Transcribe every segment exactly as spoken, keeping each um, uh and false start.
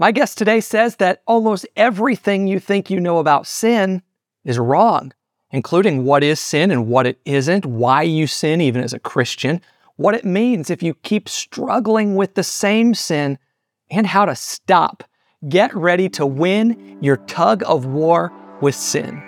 My guest today says that almost everything you think you know about sin is wrong, including what is sin and what it isn't, why you sin even as a Christian, what it means if you keep struggling with the same sin, and how to stop. Get ready to win your tug of war with sin.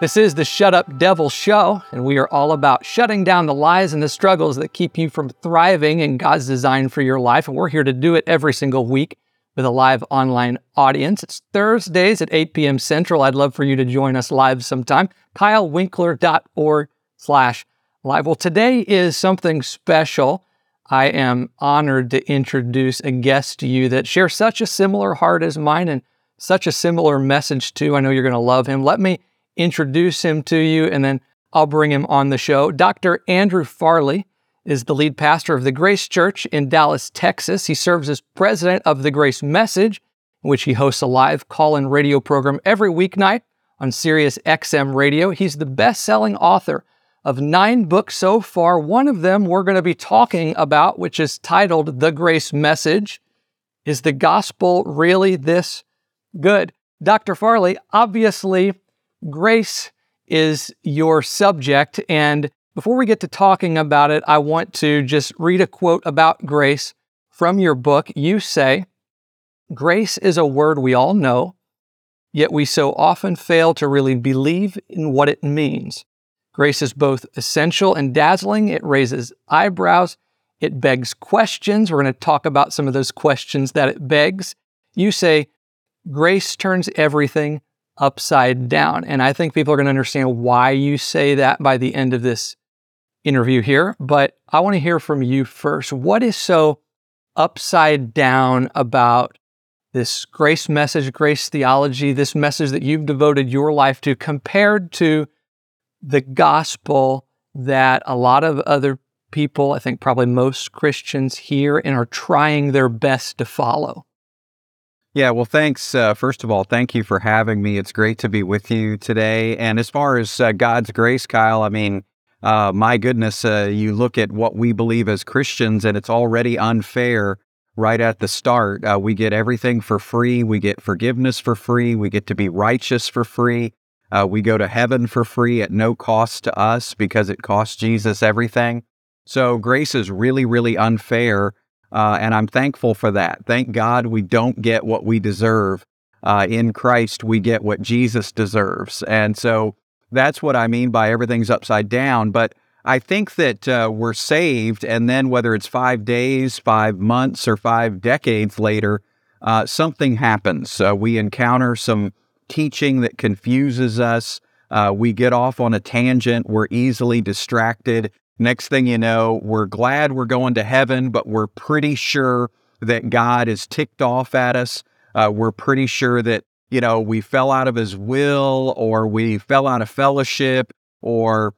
This is the Shut Up Devil Show, and we are all about shutting down the lies and the struggles that keep you from thriving in God's design for your life. And we're here to do it every single week with a live online audience. It's Thursdays at eight p.m. Central. I'd love for you to join us live sometime. Kyle Winkler dot org slash live. Well, today is something special. I am honored to introduce a guest to you that shares such a similar heart as mine and such a similar message too. I know you're going to love him. Let me introduce him to you, and then I'll bring him on the show. Doctor Andrew Farley is the lead pastor of the Grace Church in Dallas, Texas. He serves as president of The Grace Message, in which he hosts a live call-in radio program every weeknight on Sirius X M radio. He's the best-selling author of nine books so far. One of them we're going to be talking about, which is titled The Grace Message. Is the Gospel Really This Good? Doctor Farley, obviously, grace is your subject, and before we get to talking about it, I want to just read a quote about grace from your book. You say, "Grace is a word we all know, yet we so often fail to really believe in what it means. Grace is both essential and dazzling. It raises eyebrows. It begs questions." We're going to talk about some of those questions that it begs. You say, "Grace turns everything upside down." And I think people are going to understand why you say that by the end of this interview here. But I want to hear from you first. What is so upside down about this grace message, grace theology, this message that you've devoted your life to, compared to the gospel that a lot of other people, I think probably most Christians, hear and are trying their best to follow? Yeah, well, thanks. Uh, first of all, thank you for having me. It's great to be with you today. And as far as uh, God's grace, Kyle, I mean, uh, my goodness, uh, you look at what we believe as Christians, and it's already unfair right at the start. Uh, we get everything for free. We get forgiveness for free. We get to be righteous for free. Uh, we go to heaven for free at no cost to us because it cost Jesus everything. So grace is really, really unfair. Uh, and I'm thankful for that. Thank God we don't get what we deserve. Uh, in Christ, we get what Jesus deserves. And so that's what I mean by everything's upside down. But I think that uh, we're saved, and then whether it's five days, five months, or five decades later, uh, something happens. Uh, we encounter some teaching that confuses us. Uh, we get off on a tangent. We're easily distracted. Next thing you know, we're glad we're going to heaven, but we're pretty sure that God is ticked off at us. Uh, we're pretty sure that, you know, we fell out of his will, or we fell out of fellowship, or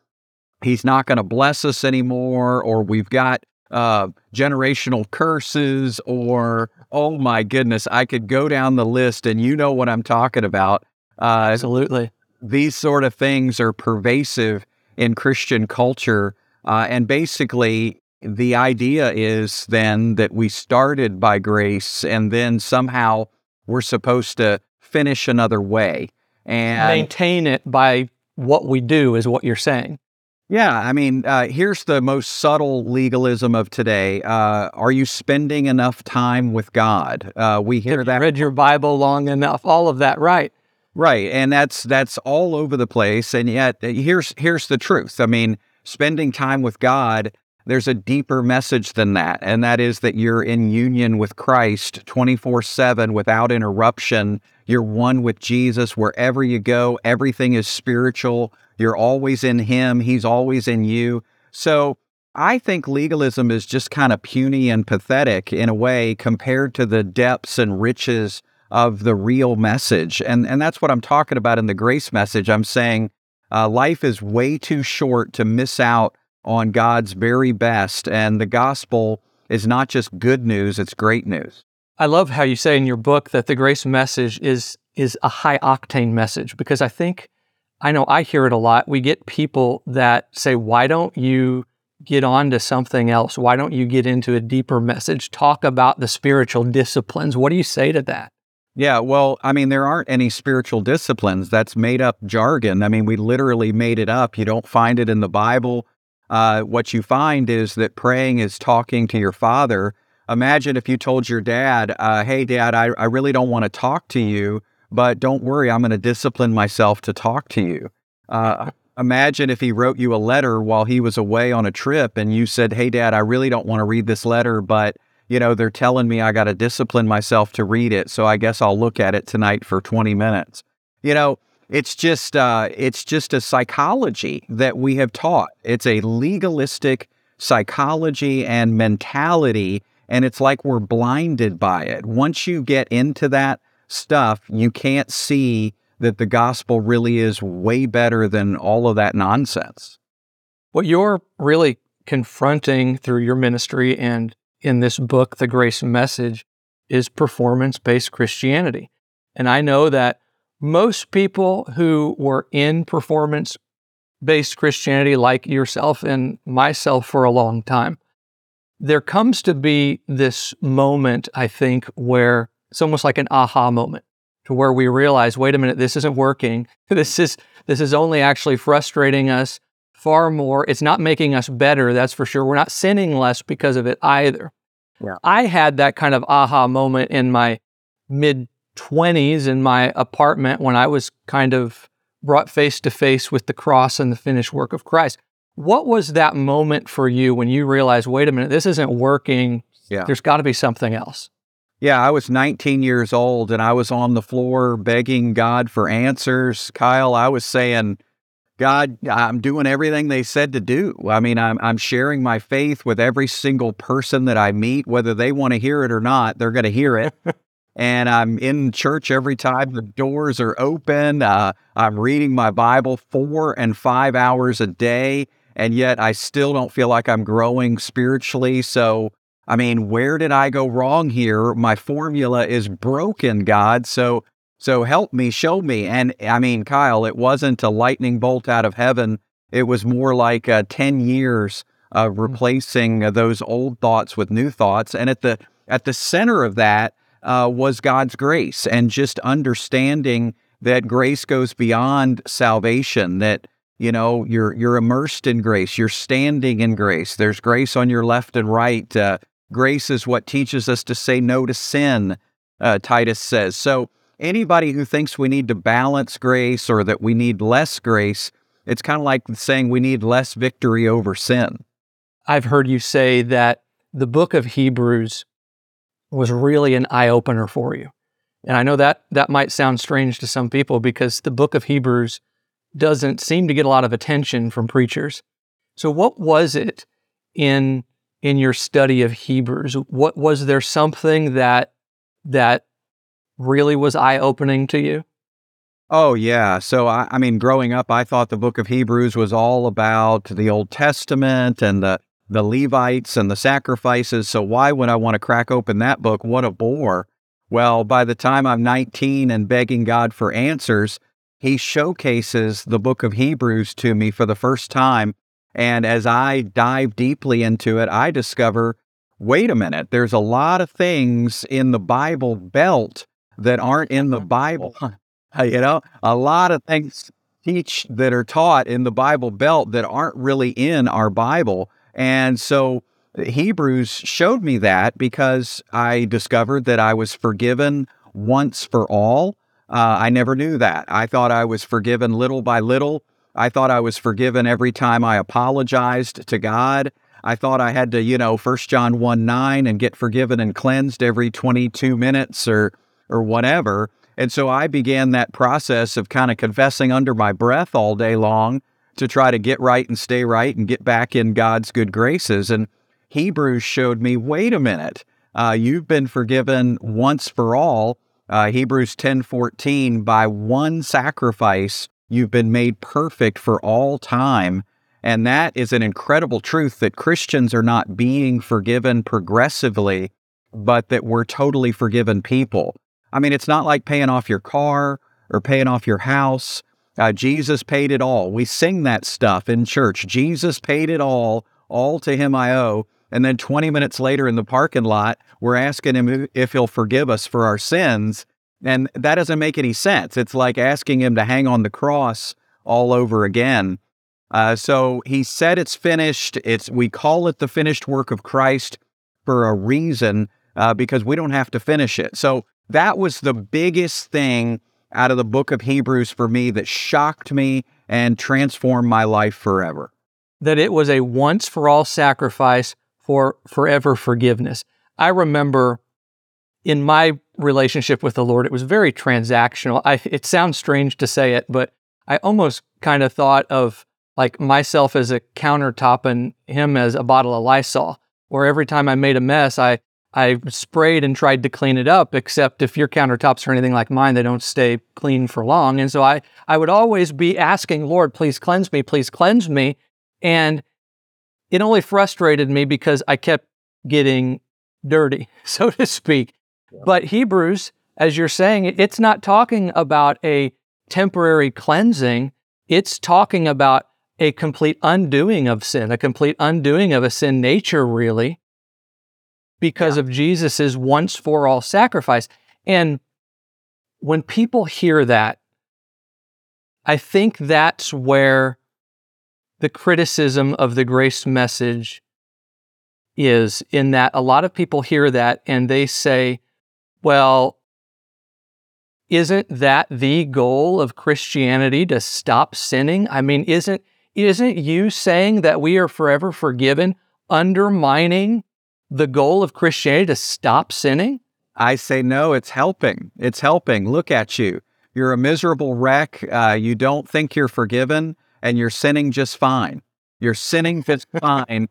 he's not going to bless us anymore, or we've got uh, generational curses, or, oh my goodness, I could go down the list, and you know what I'm talking about. Uh, Absolutely. These sort of things are pervasive in Christian culture. Uh, and basically, the idea is then that we started by grace, and then somehow we're supposed to finish another way. And maintain it by what we do is what you're saying. Yeah, I mean, uh, here's the most subtle legalism of today. Uh, are you spending enough time with God? Uh, we hear that. Have you read your Bible long enough? All of that, right? Right, and that's that's all over the place. And yet, here's here's the truth. I mean, spending time with God, there's a deeper message than that, and that is that you're in union with Christ twenty-four seven without interruption. You're one with Jesus wherever you go. Everything is spiritual. You're always in Him. He's always in you. So I think legalism is just kind of puny and pathetic in a way compared to the depths and riches of the real message. And, and that's what I'm talking about in the grace message. I'm saying, Uh, life is way too short to miss out on God's very best, and the gospel is not just good news, it's great news. I love how you say in your book that the grace message is is a high-octane message, because I think, I know I hear it a lot, we get people that say, why don't you get on to something else? Why don't you get into a deeper message? Talk about the spiritual disciplines. What do you say to that? Yeah, well, I mean, there aren't any spiritual disciplines. That's made up jargon. I mean, we literally made it up. You don't find it in the Bible. Uh, what you find is that praying is talking to your Father. Imagine if you told your dad, uh, hey, Dad, I, I really don't want to talk to you, but don't worry, I'm going to discipline myself to talk to you. Uh, imagine if he wrote you a letter while he was away on a trip and you said, hey, Dad, I really don't want to read this letter, but you know, they're telling me I got to discipline myself to read it, so I guess I'll look at it tonight for twenty minutes. You know, it's just uh, it's just a psychology that we have taught. It's a legalistic psychology and mentality, and it's like we're blinded by it. Once you get into that stuff, you can't see that the gospel really is way better than all of that nonsense. What you're really confronting through your ministry and in this book, The Grace Message, is performance-based Christianity. And I know that most people who were in performance-based Christianity, like yourself and myself for a long time, there comes to be this moment, I think, where it's almost like an aha moment, to where we realize, wait a minute, this isn't working. This is, this is only actually frustrating us far more. It's not making us better, that's for sure. We're not sinning less because of it either. Yeah. I had that kind of aha moment in my mid-twenties in my apartment when I was kind of brought face to face with the cross and the finished work of Christ. What was that moment for you when you realized, wait a minute, this isn't working, yeah. There's got to be something else? Yeah, I was nineteen years old and I was on the floor begging God for answers. Kyle, I was saying, God, I'm doing everything they said to do. I mean, I'm I'm sharing my faith with every single person that I meet, whether they want to hear it or not, they're going to hear it. And I'm in church every time the doors are open. Uh, I'm reading my Bible four and five hours a day, and yet I still don't feel like I'm growing spiritually. So, I mean, where did I go wrong here? My formula is broken, God. So, So help me, show me. And I mean, Kyle, it wasn't a lightning bolt out of heaven. It was more like uh, ten years of replacing uh, those old thoughts with new thoughts. And at the at the center of that uh, was God's grace, and just understanding that grace goes beyond salvation, that, you know, you're you're immersed in grace, you're standing in grace. There's grace on your left and right. Uh, grace is what teaches us to say no to sin, uh, Titus says. So anybody who thinks we need to balance grace or that we need less grace, it's kind of like saying we need less victory over sin. I've heard you say that the book of Hebrews was really an eye-opener for you. And I know that that might sound strange to some people because the book of Hebrews doesn't seem to get a lot of attention from preachers. So what was it in in your study of Hebrews? What was there something that that really was eye-opening to you? Oh, yeah. So, I, I mean, growing up, I thought the book of Hebrews was all about the Old Testament and the, the Levites and the sacrifices. So why would I want to crack open that book? What a bore. Well, by the time I'm nineteen and begging God for answers, he showcases the book of Hebrews to me for the first time. And as I dive deeply into it, I discover, wait a minute, there's a lot of things in the Bible Belt that aren't in the Bible. You know, a lot of things teach that are taught in the Bible Belt that aren't really in our Bible. And so Hebrews showed me that because I discovered that I was forgiven once for all. Uh, I never knew that. I thought I was forgiven little by little. I thought I was forgiven every time I apologized to God. I thought I had to, you know, First John one nine and get forgiven and cleansed every twenty-two minutes or or whatever. And so I began that process of kind of confessing under my breath all day long to try to get right and stay right and get back in God's good graces. And Hebrews showed me, wait a minute, uh, you've been forgiven once for all. Uh, Hebrews ten fourteen, by one sacrifice, you've been made perfect for all time. And that is an incredible truth that Christians are not being forgiven progressively, but that we're totally forgiven people. I mean, it's not like paying off your car or paying off your house. Uh, Jesus paid it all. We sing that stuff in church. Jesus paid it all all to him I owe. And then twenty minutes later in the parking lot, we're asking him if he'll forgive us for our sins. And that doesn't make any sense. It's like asking him to hang on the cross all over again. Uh, so he said it's finished. It's we call it the finished work of Christ for a reason, uh, because we don't have to finish it. So that was the biggest thing out of the book of Hebrews for me that shocked me and transformed my life forever. That it was a once-for-all sacrifice for forever forgiveness. I remember in my relationship with the Lord, it was very transactional. I, it sounds strange to say it, but I almost kind of thought of like myself as a countertop and him as a bottle of Lysol, or every time I made a mess, I, I sprayed and tried to clean it up, except if your countertops are anything like mine, they don't stay clean for long. And so I, I would always be asking, Lord, please cleanse me, please cleanse me. And it only frustrated me because I kept getting dirty, so to speak. Yeah. But Hebrews, as you're saying, it's not talking about a temporary cleansing. It's talking about a complete undoing of sin, a complete undoing of a sin nature, really, because yeah. of Jesus's once-for-all sacrifice. And when people hear that, I think that's where the criticism of the grace message is, in that a lot of people hear that and they say, well, isn't that the goal of Christianity, to stop sinning? I mean, isn't isn't you saying that we are forever forgiven undermining the goal of Christianity to stop sinning? I say no, it's helping. It's helping. Look at you. You're a miserable wreck. Uh, you don't think you're forgiven. And you're sinning just fine. You're sinning just fine.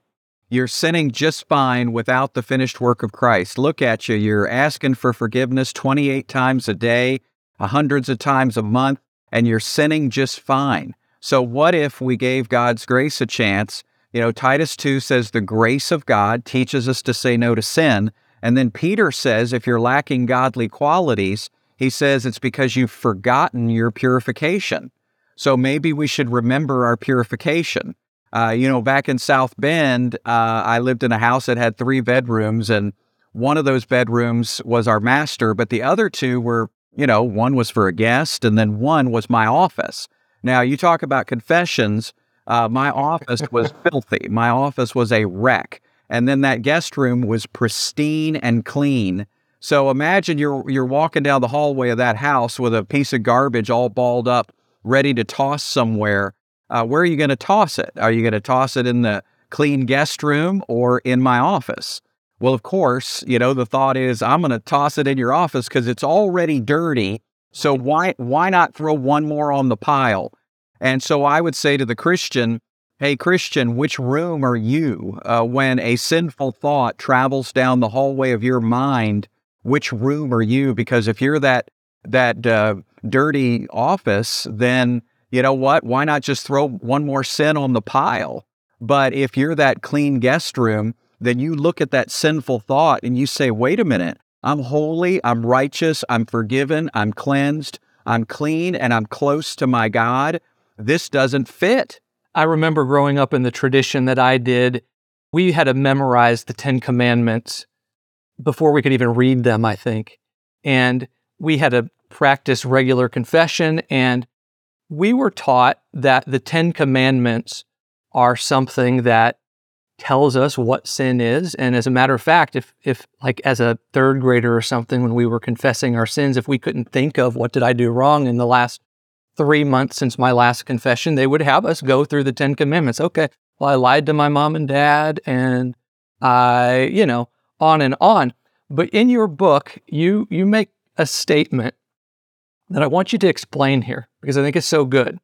You're sinning just fine without the finished work of Christ. Look at you. You're asking for forgiveness twenty-eight times a day, hundreds of times a month, and you're sinning just fine. So what if we gave God's grace a chance? You know, Titus two says the grace of God teaches us to say no to sin. And then Peter says if you're lacking godly qualities, he says it's because you've forgotten your purification. So maybe we should remember our purification. Uh, you know, back in South Bend, uh, I lived in a house that had three bedrooms, and one of those bedrooms was our master, but the other two were, you know, one was for a guest, and then one was my office. Now, you talk about confessions, uh, my office was filthy. My office was a wreck. And then that guest room was pristine and clean. So imagine you're you're walking down the hallway of that house with a piece of garbage all balled up, ready to toss somewhere. Uh, where are you going to toss it? Are you going to toss it in the clean guest room or in my office? Well, of course, you know, the thought is I'm going to toss it in your office because it's already dirty. So why why not throw one more on the pile? And so I would say to the Christian, hey, Christian, which room are you? Uh, when a sinful thought travels down the hallway of your mind, which room are you? Because if you're that, that, uh, dirty office, then you know what? Why not just throw one more sin on the pile? But if you're that clean guest room, then you look at that sinful thought and you say, wait a minute, I'm holy, I'm righteous, I'm forgiven, I'm cleansed, I'm clean, and I'm close to my God. This doesn't fit. I remember growing up in the tradition that I did, we had to memorize the Ten Commandments before we could even read them, I think. And we had a practice regular confession, and we were taught that the Ten Commandments are something that tells us what sin is. And as a matter of fact, if, if like as a third grader or something, when we were confessing our sins, if we couldn't think of what did I do wrong in the last three months since my last confession, they would have us go through the Ten Commandments. Okay, well, I lied to my mom and dad, and I, you know, on and on. But in your book, you you make a statement that I want you to explain here, because I think it's so good.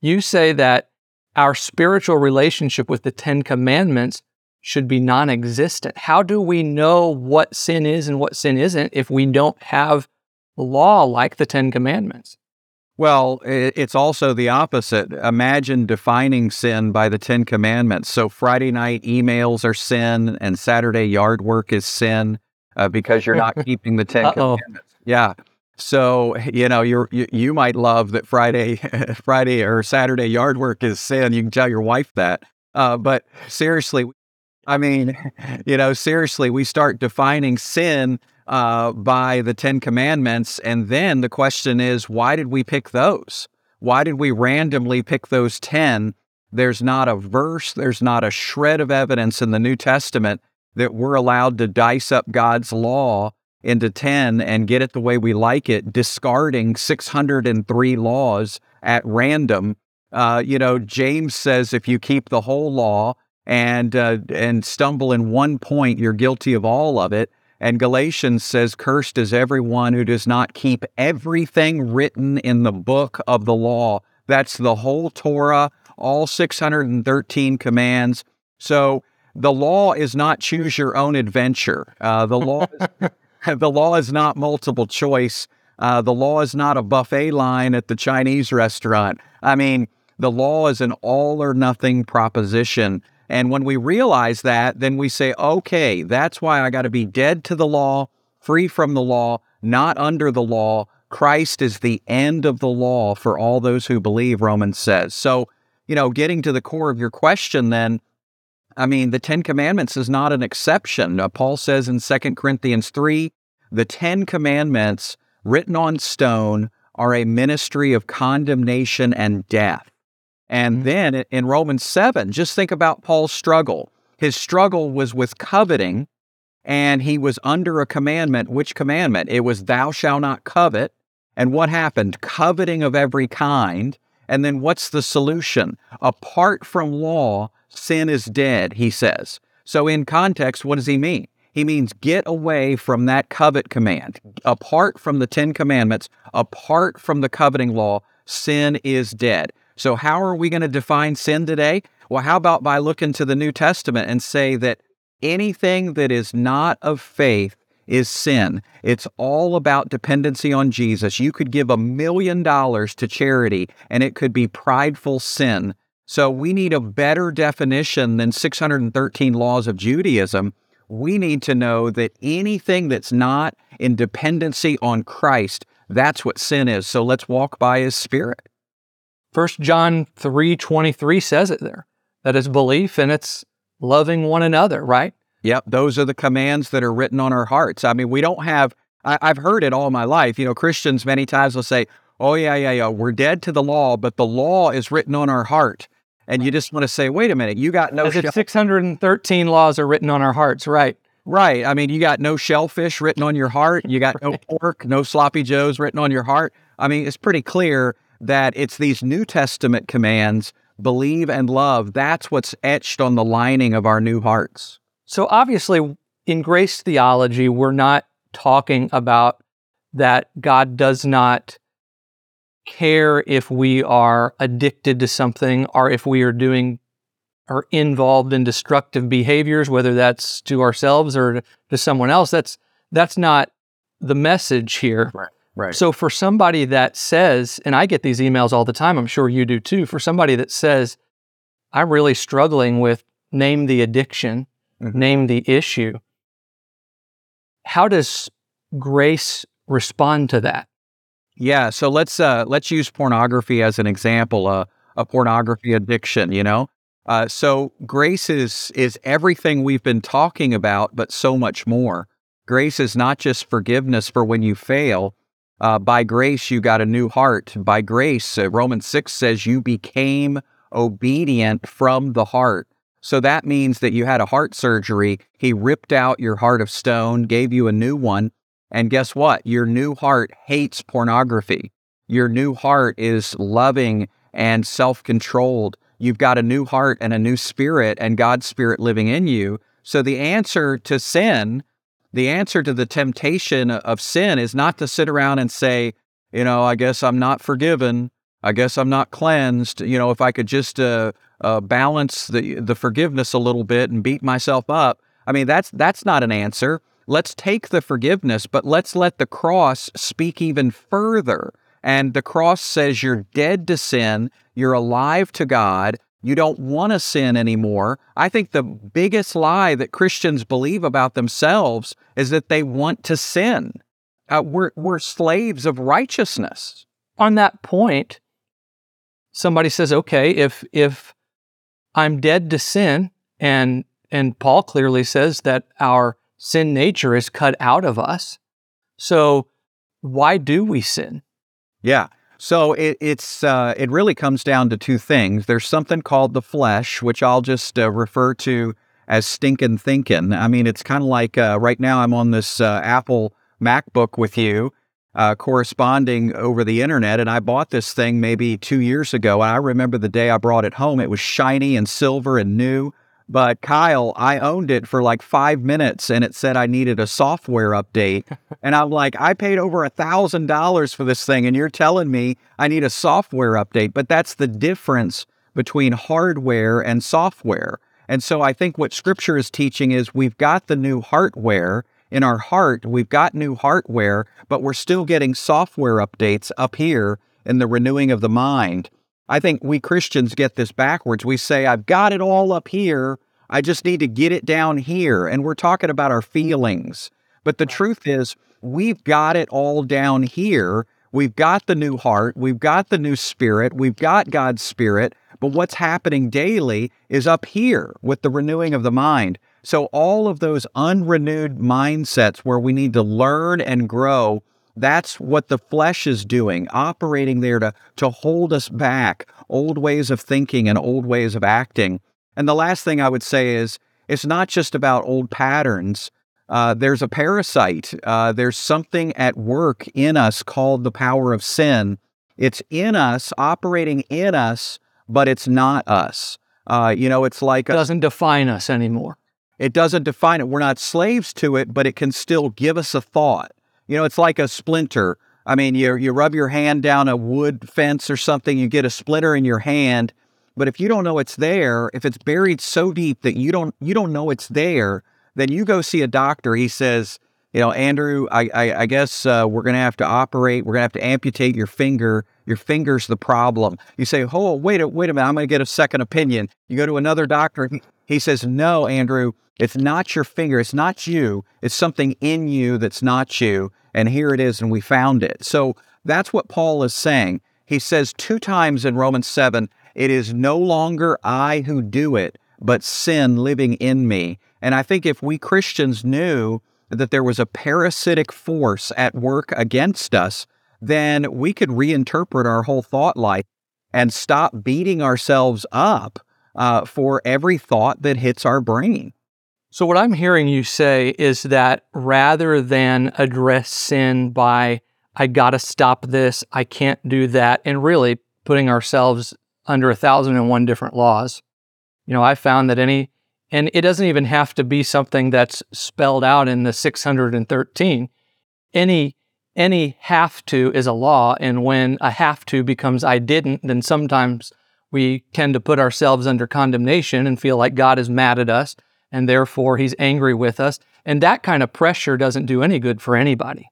You say that our spiritual relationship with the Ten Commandments should be non-existent. How do we know what sin is and what sin isn't if we don't have law like the Ten Commandments? Well, it's also the opposite. Imagine defining sin by the Ten Commandments. So Friday night emails are sin, and Saturday yard work is sin, uh, because you're not keeping the Ten Uh-oh. Commandments. Yeah. So, you know, you're, you you might love that Friday Friday or Saturday yard work is sin. You can tell your wife that. Uh, but seriously, I mean, you know, seriously, we start defining sin uh, by the Ten Commandments. And then the question is, why did we pick those? Why did we randomly pick those ten? There's not a verse, there's not a shred of evidence in the New Testament that we're allowed to dice up God's law into ten and get it the way we like it, discarding six hundred three laws at random. Uh, you know, James says if you keep the whole law and uh, and stumble in one point, you're guilty of all of it. And Galatians says, cursed is everyone who does not keep everything written in the book of the law. That's the whole Torah, all six hundred thirteen commands. So the law is not choose your own adventure. Uh, the law is... The law is not multiple choice. Uh, the law is not a buffet line at the Chinese restaurant. I mean, the law is an all or nothing proposition. And when we realize that, then we say, okay, that's why I got to be dead to the law, free from the law, not under the law. Christ is the end of the law for all those who believe, Romans says. So, you know, getting to the core of your question then, I mean, the Ten Commandments is not an exception. Uh, Paul says in Second Corinthians three, the Ten Commandments written on stone are a ministry of condemnation and death. And mm-hmm. then in Romans seven, just think about Paul's struggle. His struggle was with coveting, and he was under a commandment. Which commandment? It was, thou shalt not covet. And what happened? Coveting of every kind. And then what's the solution? Apart from law, sin is dead, he says. So in context, what does he mean? He means get away from that covet command. Apart from the Ten Commandments, apart from the coveting law, sin is dead. So how are we going to define sin today? Well, how about by looking to the New Testament and say that anything that is not of faith is sin. It's all about dependency on Jesus. You could give a million dollars to charity, and it could be prideful sin. So we need a better definition than six hundred thirteen laws of Judaism. We need to know that anything that's not in dependency on Christ, that's what sin is. So let's walk by His Spirit. First John three twenty-three says it there. That is belief, and it's loving one another, right? Yep, those are the commands that are written on our hearts. I mean, we don't have, I, I've heard it all my life. You know, Christians many times will say, oh, yeah, yeah, yeah, we're dead to the law, but the law is written on our heart. And you just want to say, wait a minute, you got no... Shell- six hundred thirteen laws are written on our hearts, right? Right. I mean, you got no shellfish written on your heart. You got right. no pork, no sloppy joes written on your heart. I mean, it's pretty clear that it's these New Testament commands, believe and love, that's what's etched on the lining of our new hearts. So obviously, in grace theology, we're not talking about that God does not care if we are addicted to something or if we are doing or involved in destructive behaviors, whether that's to ourselves or to someone else. That's that's not the message here. Right, right. So for somebody that says, and I get these emails all the time, I'm sure you do too, for somebody that says, I'm really struggling with name the addiction, mm-hmm. name the issue, how does grace respond to that? Yeah, so let's uh, let's use pornography as an example, uh, a pornography addiction, you know? Uh, so grace is, is everything we've been talking about, but so much more. Grace is not just forgiveness for when you fail. Uh, by grace, you got a new heart. By grace, uh, Romans six says you became obedient from the heart. So that means that you had a heart surgery. He ripped out your heart of stone, gave you a new one. And guess what? Your new heart hates pornography. Your new heart is loving and self-controlled. You've got a new heart and a new spirit and God's Spirit living in you. So the answer to sin, the answer to the temptation of sin is not to sit around and say, you know, I guess I'm not forgiven. I guess I'm not cleansed. You know, if I could just uh, uh, balance the, the forgiveness a little bit and beat myself up. I mean, that's that's not an answer. Let's take the forgiveness, but let's let the cross speak even further. And the cross says you're dead to sin, you're alive to God, you don't want to sin anymore. I think the biggest lie that Christians believe about themselves is that they want to sin. Uh, we're, we're slaves of righteousness. On that point, somebody says, okay, if if I'm dead to sin, and and Paul clearly says that our sin nature is cut out of us. So why do we sin? Yeah. So it, it's uh, it really comes down to two things. There's something called the flesh, which I'll just uh, refer to as stinking thinking. I mean, it's kind of like uh, right now I'm on this uh, Apple MacBook with you, uh, corresponding over the internet, and I bought this thing maybe two years ago. And I remember the day I brought it home. It was shiny and silver and new. But Kyle, I owned it for like five minutes and it said I needed a software update. And I'm like, I paid over a thousand dollars for this thing and you're telling me I need a software update. But that's the difference between hardware and software. And so I think what scripture is teaching is we've got the new hardware in our heart. We've got new hardware, but we're still getting software updates up here in the renewing of the mind. I think we Christians get this backwards. We say, I've got it all up here. I just need to get it down here. And we're talking about our feelings. But the truth is, we've got it all down here. We've got the new heart. We've got the new spirit. We've got God's spirit. But what's happening daily is up here with the renewing of the mind. So all of those unrenewed mindsets where we need to learn and grow, that's what the flesh is doing, operating there to, to hold us back, old ways of thinking and old ways of acting. And the last thing I would say is, it's not just about old patterns. Uh, there's a parasite. Uh, there's something at work in us called the power of sin. It's in us, operating in us, but it's not us. Uh, you know, it's like... It doesn't a, define us anymore. It doesn't define it. We're not slaves to it, but it can still give us a thought. You know, it's like a splinter. I mean, you you rub your hand down a wood fence or something, you get a splinter in your hand. But if you don't know it's there, if it's buried so deep that you don't you don't know it's there, then you go see a doctor. He says, you know, Andrew, I I, I guess uh, we're going to have to operate. We're going to have to amputate your finger. Your finger's the problem. You say, oh, wait a wait a minute, I'm going to get a second opinion. You go to another doctor. He says, no, Andrew, it's not your finger. It's not you. It's something in you that's not you. And here it is, and we found it. So that's what Paul is saying. He says two times in Romans seven, it is no longer I who do it, but sin living in me. And I think if we Christians knew that there was a parasitic force at work against us, then we could reinterpret our whole thought life and stop beating ourselves up Uh, for every thought that hits our brain. So what I'm hearing you say is that rather than address sin by, I gotta stop this, I can't do that, and really putting ourselves under a thousand and one different laws, you know, I found that any, and it doesn't even have to be something that's spelled out in the six hundred thirteen, any any have to is a law, and when a have to becomes I didn't, then sometimes we tend to put ourselves under condemnation and feel like God is mad at us, and therefore he's angry with us. And that kind of pressure doesn't do any good for anybody.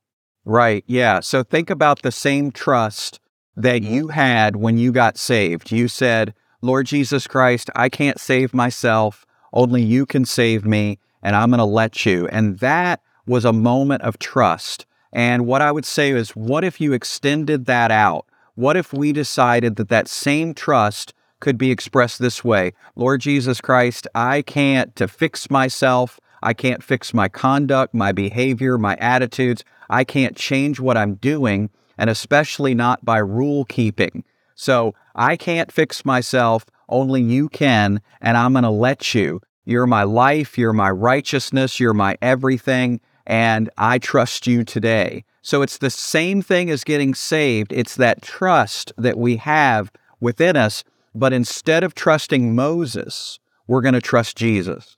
Right, yeah. So think about the same trust that you had when you got saved. You said, Lord Jesus Christ, I can't save myself. Only you can save me, and I'm going to let you. And that was a moment of trust. And what I would say is, what if you extended that out? What if we decided that that same trust could be expressed this way? Lord Jesus Christ, I can't to fix myself. I can't fix my conduct, my behavior, my attitudes. I can't change what I'm doing, and especially not by rule keeping. So I can't fix myself. Only you can, and I'm going to let you. You're my life. You're my righteousness. You're my everything, and I trust you today. So it's the same thing as getting saved. It's that trust that we have within us, but instead of trusting Moses, we're going to trust Jesus.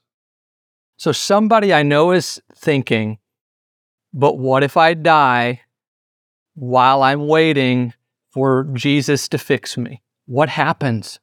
So somebody I know is thinking, but what if I die while I'm waiting for Jesus to fix me? What happens?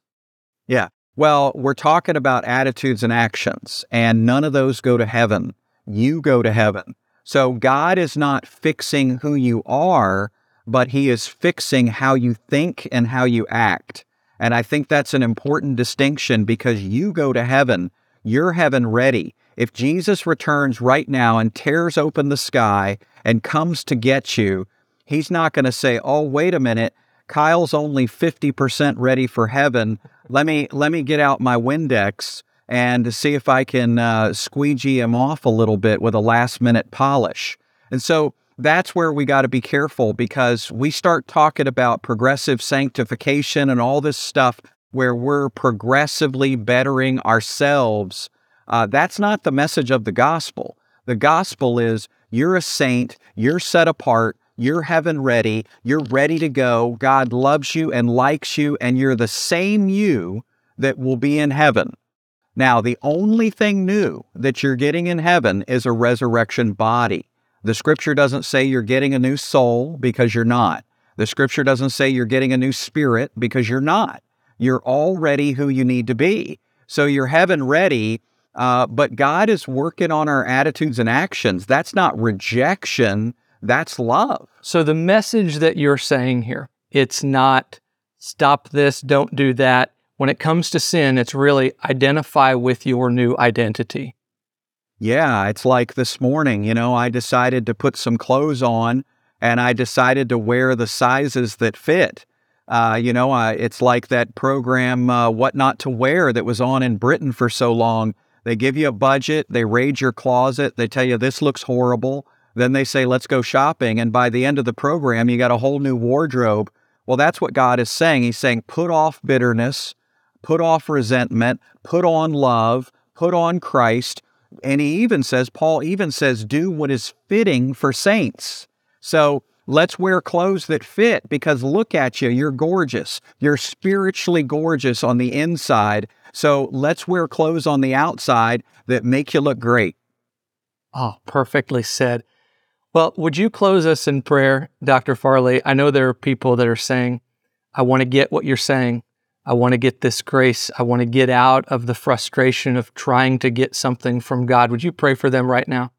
Yeah, well, we're talking about attitudes and actions, and none of those go to heaven. You go to heaven. So God is not fixing who you are, but he is fixing how you think and how you act. And I think that's an important distinction because you go to heaven, you're heaven ready. If Jesus returns right now and tears open the sky and comes to get you, he's not going to say, oh, wait a minute, Kyle's only fifty percent ready for heaven. let me let me get out my Windex and see if I can uh, squeegee him off a little bit with a last-minute polish. And so that's where we got to be careful, because we start talking about progressive sanctification and all this stuff where we're progressively bettering ourselves. Uh, that's not the message of the gospel. The gospel is you're a saint, you're set apart, you're heaven ready, you're ready to go, God loves you and likes you, and you're the same you that will be in heaven. Now, the only thing new that you're getting in heaven is a resurrection body. The Scripture doesn't say you're getting a new soul, because you're not. The Scripture doesn't say you're getting a new spirit, because you're not. You're already who you need to be. So you're heaven ready, uh, but God is working on our attitudes and actions. That's not rejection, that's love. So the message that you're saying here, it's not stop this, don't do that. When it comes to sin, it's really identify with your new identity. Yeah, it's like this morning, you know, I decided to put some clothes on and I decided to wear the sizes that fit. Uh, you know, I, it's like that program, uh, What Not to Wear, that was on in Britain for so long. They give you a budget, they raid your closet, they tell you this looks horrible. Then they say, let's go shopping. And by the end of the program, you got a whole new wardrobe. Well, that's what God is saying. He's saying, put off bitterness, put off resentment, put on love, put on Christ. And he even says, Paul even says, do what is fitting for saints. So let's wear clothes that fit, because look at you, you're gorgeous. You're spiritually gorgeous on the inside. So let's wear clothes on the outside that make you look great. Oh, perfectly said. Well, would you close us in prayer, Doctor Farley? I know there are people that are saying, I want to get what you're saying. I want to get this grace. I want to get out of the frustration of trying to get something from God. Would you pray for them right now?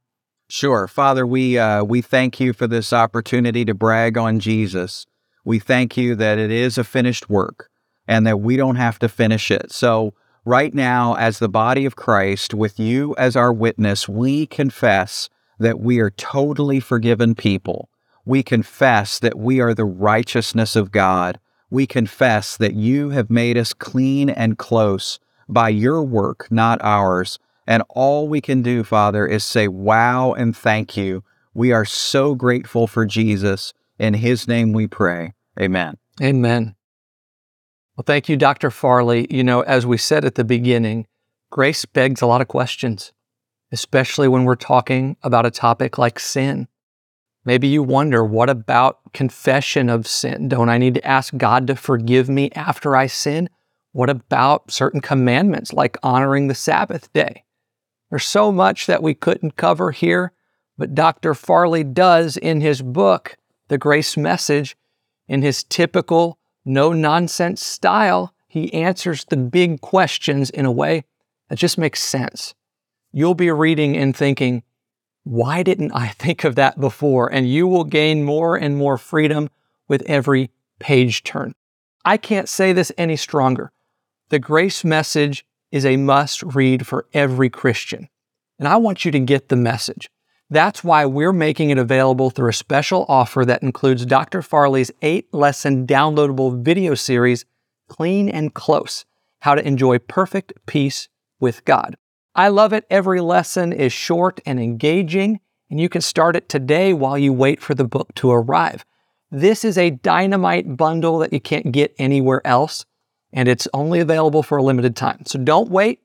Sure. Father, we uh, we thank you for this opportunity to brag on Jesus. We thank you that it is a finished work and that we don't have to finish it. So right now, as the body of Christ, with you as our witness, we confess that we are totally forgiven people. We confess that we are the righteousness of God. We confess that you have made us clean and close by your work, not ours. And all we can do, Father, is say, wow, and thank you. We are so grateful for Jesus. In his name we pray. Amen. Amen. Well, thank you, Doctor Farley. You know, as we said at the beginning, grace begs a lot of questions, especially when we're talking about a topic like sin. Maybe you wonder, what about confession of sin? Don't I need to ask God to forgive me after I sin? What about certain commandments like honoring the Sabbath day? There's so much that we couldn't cover here, but Doctor Farley does in his book, The Grace Message, in his typical no-nonsense style, he answers the big questions in a way that just makes sense. You'll be reading and thinking, why didn't I think of that before? And you will gain more and more freedom with every page turn. I can't say this any stronger. The Grace Message is a must-read for every Christian. And I want you to get the message. That's why we're making it available through a special offer that includes Doctor Farley's eight-lesson downloadable video series, Clean and Close, How to Enjoy Perfect Peace with God. I love it. Every lesson is short and engaging, and you can start it today while you wait for the book to arrive. This is a dynamite bundle that you can't get anywhere else, and it's only available for a limited time. So don't wait.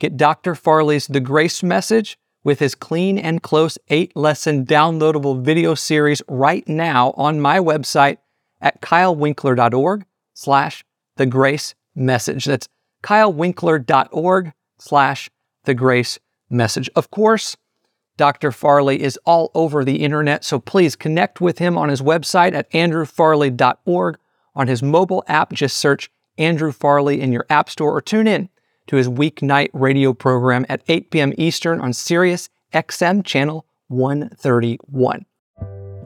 Get Doctor Farley's The Grace Message with his Clean and Close eight-lesson downloadable video series right now on my website at kylewinkler.org slash The Grace Message. That's kylewinkler.org slash The Grace Message. Of course, Doctor Farley is all over the internet, so please connect with him on his website at andrew farley dot org. On his mobile app, just search Andrew Farley in your app store, or tune in to his weeknight radio program at eight p.m. Eastern on Sirius X M channel one thirty-one.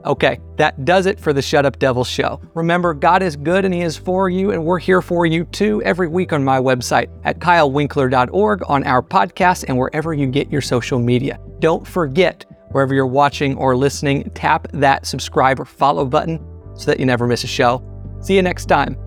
Okay, that does it for the Shut Up Devil Show. Remember, God is good and He is for you, and we're here for you too every week on my website at kyle winkler dot org, on our podcast, and wherever you get your social media. Don't forget, wherever you're watching or listening, tap that subscribe or follow button so that you never miss a show. See you next time.